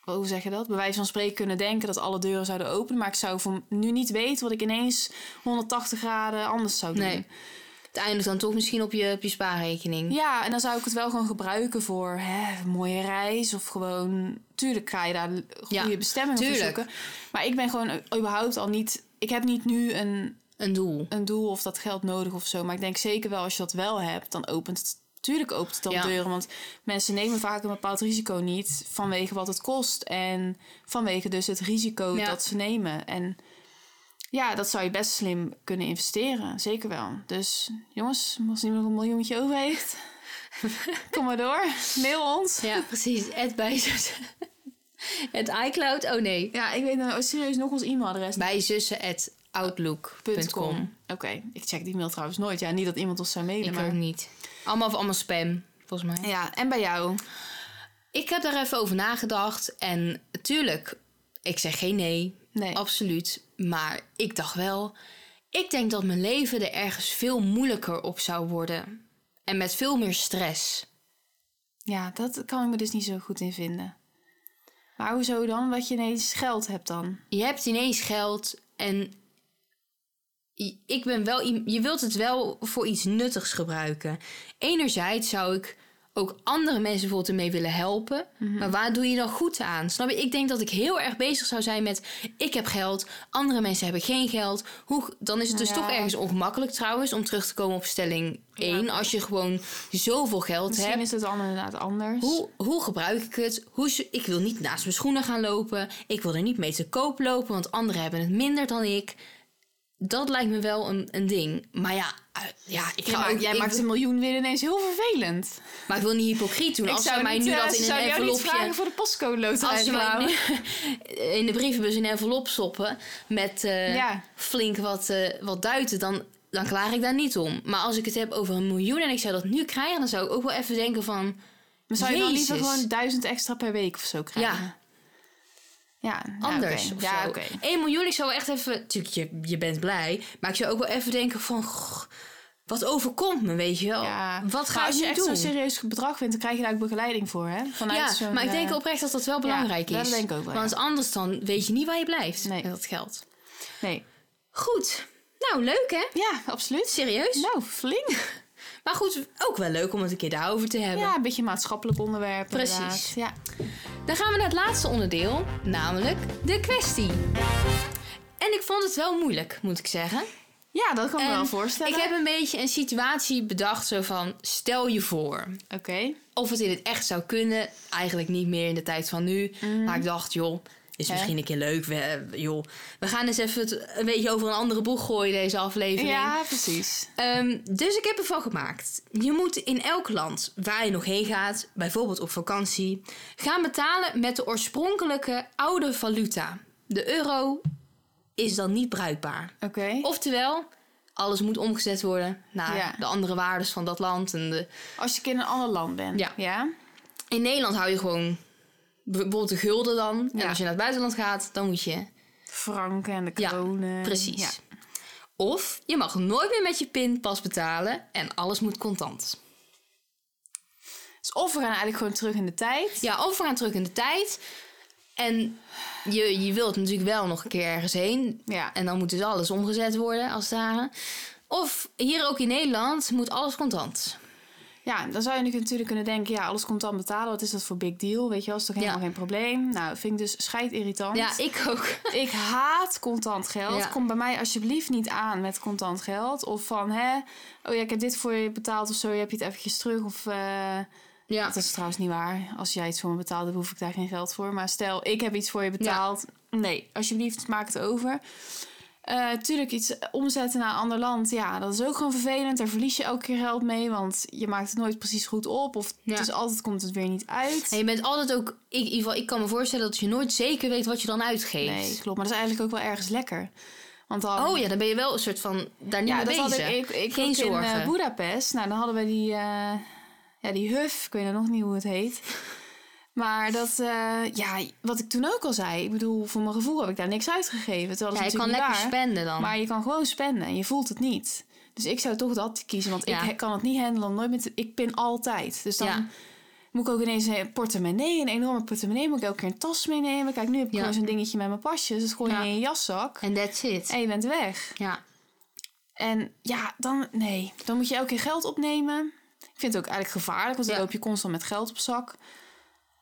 hoe zeg je dat? bij wijze van spreken kunnen denken dat alle deuren zouden openen. Maar ik zou voor nu niet weten wat ik ineens honderdtachtig graden anders zou doen. Nee. Het eindigt dan toch misschien op je, op je spaarrekening. Ja, en dan zou ik het wel gewoon gebruiken voor hè, een mooie reis. Of gewoon, tuurlijk ga je daar goede ja, bestemming voor zoeken. Maar ik ben gewoon überhaupt al niet... Ik heb niet nu een... Een doel. Een doel of dat geld nodig of zo. Maar ik denk zeker wel, als je dat wel hebt, dan opent het... Tuurlijk opent het dan ja. deuren. Want mensen nemen vaak een bepaald risico niet vanwege wat het kost. En vanwege dus het risico ja. dat ze nemen. En ja, dat zou je best slim kunnen investeren. Zeker wel. Dus jongens, als iemand nog een miljoentje over heeft, kom maar door. Mail ons. Ja, precies. Het bij zussen. Het iCloud. Oh nee. Ja, ik weet nou serieus nog ons e-mailadres. Bij zussen. outlook punt com. Oké, okay. Ik check die mail trouwens nooit. Ja, niet dat iemand ons zou mailen. Ik maar... ook niet. Allemaal, allemaal spam, volgens mij. Ja, en bij jou? Ik heb daar even over nagedacht. En tuurlijk, ik zeg geen nee. Nee. Absoluut. Maar ik dacht wel... Ik denk dat mijn leven er ergens veel moeilijker op zou worden. En met veel meer stress. Ja, dat kan ik me dus niet zo goed in vinden. Maar hoezo dan? Wat je ineens geld hebt dan? Je hebt ineens geld en... Ik ben wel, je wilt het wel voor iets nuttigs gebruiken. Enerzijds zou ik ook andere mensen bijvoorbeeld ermee willen helpen. Mm-hmm. Maar waar doe je dan goed aan? Snap je? Ik denk dat ik heel erg bezig zou zijn met... ik heb geld, andere mensen hebben geen geld. Hoe, dan is het dus ja. toch ergens ongemakkelijk trouwens... om terug te komen op stelling één. Ja. Als je gewoon zoveel geld Misschien hebt. Misschien is het dan inderdaad anders. Hoe, hoe gebruik ik het? Hoe, ik wil niet naast mijn schoenen gaan lopen. Ik wil er niet mee te koop lopen... want anderen hebben het minder dan ik... Dat lijkt me wel een, een ding. Maar ja, uh, ja ik ga ja, ook... Jij ik, maakt een miljoen weer ineens heel vervelend. Maar ik wil niet hypocriet doen. Als ze mij nu uh, dat in een envelopje... Zou niet vragen voor de postcode loterij? Als ze mij nu in de brievenbus een envelop stoppen... met uh, ja. flink wat, uh, wat duiten... Dan, dan klaar ik daar niet om. Maar als ik het heb over een miljoen... en ik zou dat nu krijgen... dan zou ik ook wel even denken van... Maar zou je dan liever gewoon duizend extra per week of zo krijgen? Ja. Ja, nou, anders okay. ja, okay. één miljoen, ik zou echt even... Natuurlijk, je, je bent blij. Maar ik zou ook wel even denken van... Goh, wat overkomt me, weet je wel? Ja, wat ga je doen? Als je echt zo'n serieus bedrag vindt... dan krijg je daar ook begeleiding voor, hè? Vanuit ja, zo'n, maar ik denk oprecht dat dat wel belangrijk ja, is. Dat denk ik ook wel. Want ja. anders dan weet je niet waar je blijft nee. met dat geld. Nee. Goed. Nou, leuk, hè? Ja, absoluut. Serieus? Nou, flink. Maar goed, ook wel leuk om het een keer daarover te hebben. Ja, een beetje maatschappelijk onderwerp. Precies. Ja. Dan gaan we naar het laatste onderdeel, namelijk de kwestie. En ik vond het wel moeilijk, moet ik zeggen. Ja, dat kan ik me wel voorstellen. Ik heb een beetje een situatie bedacht, zo van, stel je voor. Oké. Okay. Of het in het echt zou kunnen, eigenlijk niet meer in de tijd van nu. Mm. Maar ik dacht, joh, is misschien He? een keer leuk. We, joh, we gaan eens even het een beetje over een andere boeg gooien, deze aflevering. Ja, precies. Um, dus ik heb ervan gemaakt. Je moet in elk land waar je nog heen gaat, bijvoorbeeld op vakantie, gaan betalen met de oorspronkelijke oude valuta. De euro is dan niet bruikbaar. Oké. Okay. Oftewel, alles moet omgezet worden naar ja. de andere waardes van dat land. En de... Als je in een ander land bent. Ja. ja. In Nederland hou je gewoon... Bijvoorbeeld de gulden dan. En ja. als je naar het buitenland gaat, dan moet je... Franken en de kronen. Ja, precies. Ja. Of je mag nooit meer met je pinpas betalen en alles moet contant. Dus of we gaan eigenlijk gewoon terug in de tijd. Ja, of we gaan terug in de tijd. En je, je wilt natuurlijk wel nog een keer ergens heen. Ja. En dan moet dus alles omgezet worden, als het ware. Of hier ook in Nederland moet alles contant. Ja, dan zou je natuurlijk kunnen denken... ja, alles komt dan betalen. Wat is dat voor big deal? Weet je wel, is toch helemaal ja. geen probleem? Nou, vind ik dus schijt irritant. Ja, ik ook. Ik haat contant geld. Ja. Kom bij mij alsjeblieft niet aan met contant geld. Of van, hè... oh ja, ik heb dit voor je betaald of zo. Je hebt je het eventjes terug of... Uh, ja. Dat is trouwens niet waar. Als jij iets voor me betaalt, dan hoef ik daar geen geld voor. Maar stel, ik heb iets voor je betaald. Ja. Nee, alsjeblieft, maak het over. Uh, tuurlijk, iets omzetten naar een ander land... ja, dat is ook gewoon vervelend. Daar verlies je elke keer geld mee... want je maakt het nooit precies goed op... of ja. dus altijd komt het weer niet uit. En je bent altijd ook... Ik, in ieder geval, ik kan me voorstellen dat je nooit zeker weet... wat je dan uitgeeft. Nee, klopt. Maar dat is eigenlijk ook wel ergens lekker. Want dan, oh ja, dan ben je wel een soort van... daar niet ja, mee bezig. Had ik, ik, ik Geen zorgen. In uh, Boedapest. Nou, dan hadden we die... Uh, ja, die huf. Ik weet nog niet hoe het heet... Maar dat, uh, ja, wat ik toen ook al zei... ik bedoel, voor mijn gevoel heb ik daar niks uitgegeven. Ja, je kan lekker spenden dan. Maar je kan gewoon spenden en je voelt het niet. Dus ik zou toch dat kiezen, want ja. ik kan het niet handelen. Nooit met, ik pin altijd. Dus dan ja. moet ik ook ineens een portemonnee, een enorme portemonnee. Moet ik elke keer een tas meenemen. Kijk, nu heb ik ja. gewoon zo'n dingetje met mijn pasjes. Dat gooi je ja. in je jaszak. En that's it. En je bent weg. Ja. En ja, dan nee. Dan moet je elke keer geld opnemen. Ik vind het ook eigenlijk gevaarlijk, want dan ja. loop je constant met geld op zak.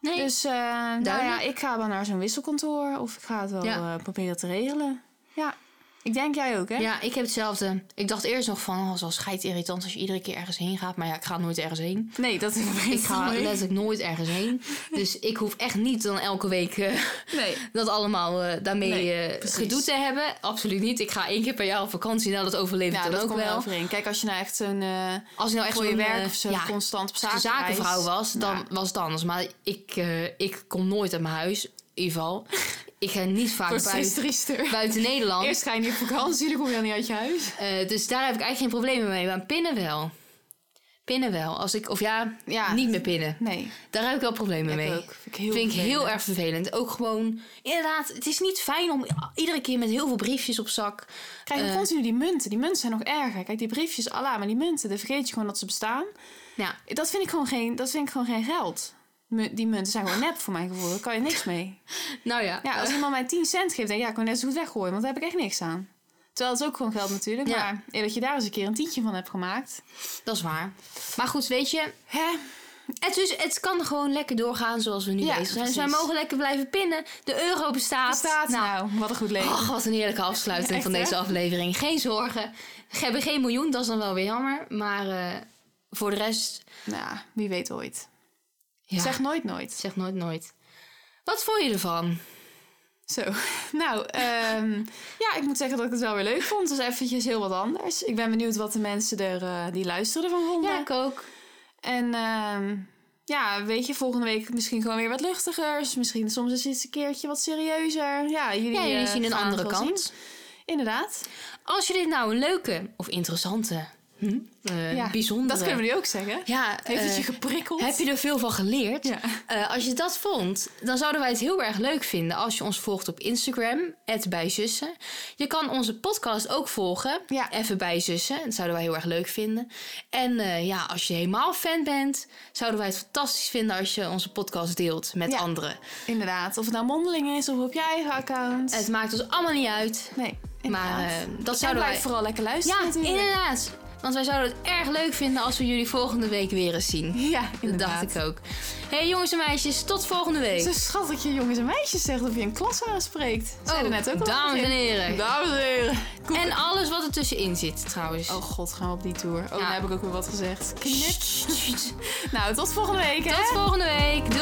Nee. Dus uh, nou ja, ik ga wel naar zo'n wisselkantoor. Of ik ga het wel ja. uh, proberen te regelen. Ja. Ik denk jij ook, hè? Ja, ik heb hetzelfde. Ik dacht eerst nog van, oh, zoals schijt irritant als je iedere keer ergens heen gaat. Maar ja, ik ga nooit ergens heen. Nee, dat is ik ga mee. Letterlijk nooit ergens heen. Dus ik hoef echt niet dan elke week uh, nee. dat allemaal uh, daarmee nee, uh, gedoe te hebben. Absoluut niet. Ik ga één keer per jaar op vakantie. Nou, dat overleef ik ja, dan dat ook wel. Ja, dat komt wel overeen. Kijk, als je nou echt zo'n uh, als je nou echt voor je werk of zo ja, constant op zaken zakenvrouw was, dan ja. was het anders. Maar ik, uh, ik kom nooit uit mijn huis. In ieder geval. Ik ga niet vaak buiten, buiten Nederland. Eerst ga je niet op vakantie, dan kom je dan niet uit je huis. Uh, dus daar heb ik eigenlijk geen problemen mee. Maar pinnen wel. Pinnen wel. Als ik, of ja, ja, niet meer pinnen. Nee. Daar heb ik wel problemen ik mee. Ook. Vind ik heel, Vind ik heel erg vervelend. Ook gewoon, inderdaad, het is niet fijn om iedere keer met heel veel briefjes op zak. Kijk, uh, continu die munten. Die munten zijn nog erger. Kijk, die briefjes, Allah, maar die munten, dan vergeet je gewoon dat ze bestaan. Ja. Dat vind ik gewoon geen, dat vind ik gewoon geen geld. Die munten zijn gewoon nep voor mijn gevoel. Daar kan je niks mee. Nou ja. ja als iemand mij tien cent geeft, denk ik, ja, ik kan net zo goed weggooien. Want daar heb ik echt niks aan. Terwijl het is ook gewoon geld natuurlijk. Ja. Maar dat je daar eens een keer een tientje van hebt gemaakt. Dat is waar. Maar goed, weet je. Hè? Het, dus, het kan gewoon lekker doorgaan zoals we nu ja, bezig zijn. Dus wij mogen lekker blijven pinnen. De euro bestaat. Bestaat nou, nou wat een goed leven. Och, wat een heerlijke afsluiting echt, van deze hè? aflevering. Geen zorgen. We hebben geen miljoen, dat is dan wel weer jammer. Maar uh, voor de rest... Nou, wie weet ooit. Ja. Zeg nooit nooit. Zeg nooit nooit. Wat vond je ervan? Zo, nou, um, ja, ik moet zeggen dat ik het wel weer leuk vond. Het was eventjes heel wat anders. Ik ben benieuwd wat de mensen er, uh, die luisterden van vonden. Ja, ik ook. En um, ja, weet je, volgende week misschien gewoon weer wat luchtigers. Misschien soms is het een keertje wat serieuzer. Ja, jullie, ja, jullie uh, zien een andere kant. Zien. Inderdaad. Als jullie nou een leuke of interessante... Hm? Uh, ja, bijzonder. Dat kunnen we nu ook zeggen. Ja, heeft het uh, je geprikkeld? Heb je er veel van geleerd? Ja. Uh, als je dat vond, dan zouden wij het heel erg leuk vinden als je ons volgt op Instagram, at bijzussen. Je kan onze podcast ook volgen, ja. Even bij Zussen. Dat zouden wij heel erg leuk vinden. En uh, ja, als je helemaal fan bent, zouden wij het fantastisch vinden als je onze podcast deelt met ja. anderen. Inderdaad. Of het nou mondeling is of op je eigen account. Het maakt ons allemaal niet uit. Nee, inderdaad. Maar uh, dat zouden wij... wij vooral lekker luisteren ja, natuurlijk. Inderdaad. Want wij zouden het erg leuk vinden als we jullie volgende week weer eens zien. Ja, inderdaad. Dat dacht ik ook. Hé hey, jongens en meisjes, tot volgende week. Zo schat dat je jongens en meisjes zegt of je een klas aanspreekt. Oh, er net ook dames en heren. Dames en heren. Kom. En alles wat er tussenin zit trouwens. Oh god, gaan we op die tour. Oh, ja. Daar heb ik ook weer wat gezegd. Knip. Nou, tot volgende week hè. Tot volgende week.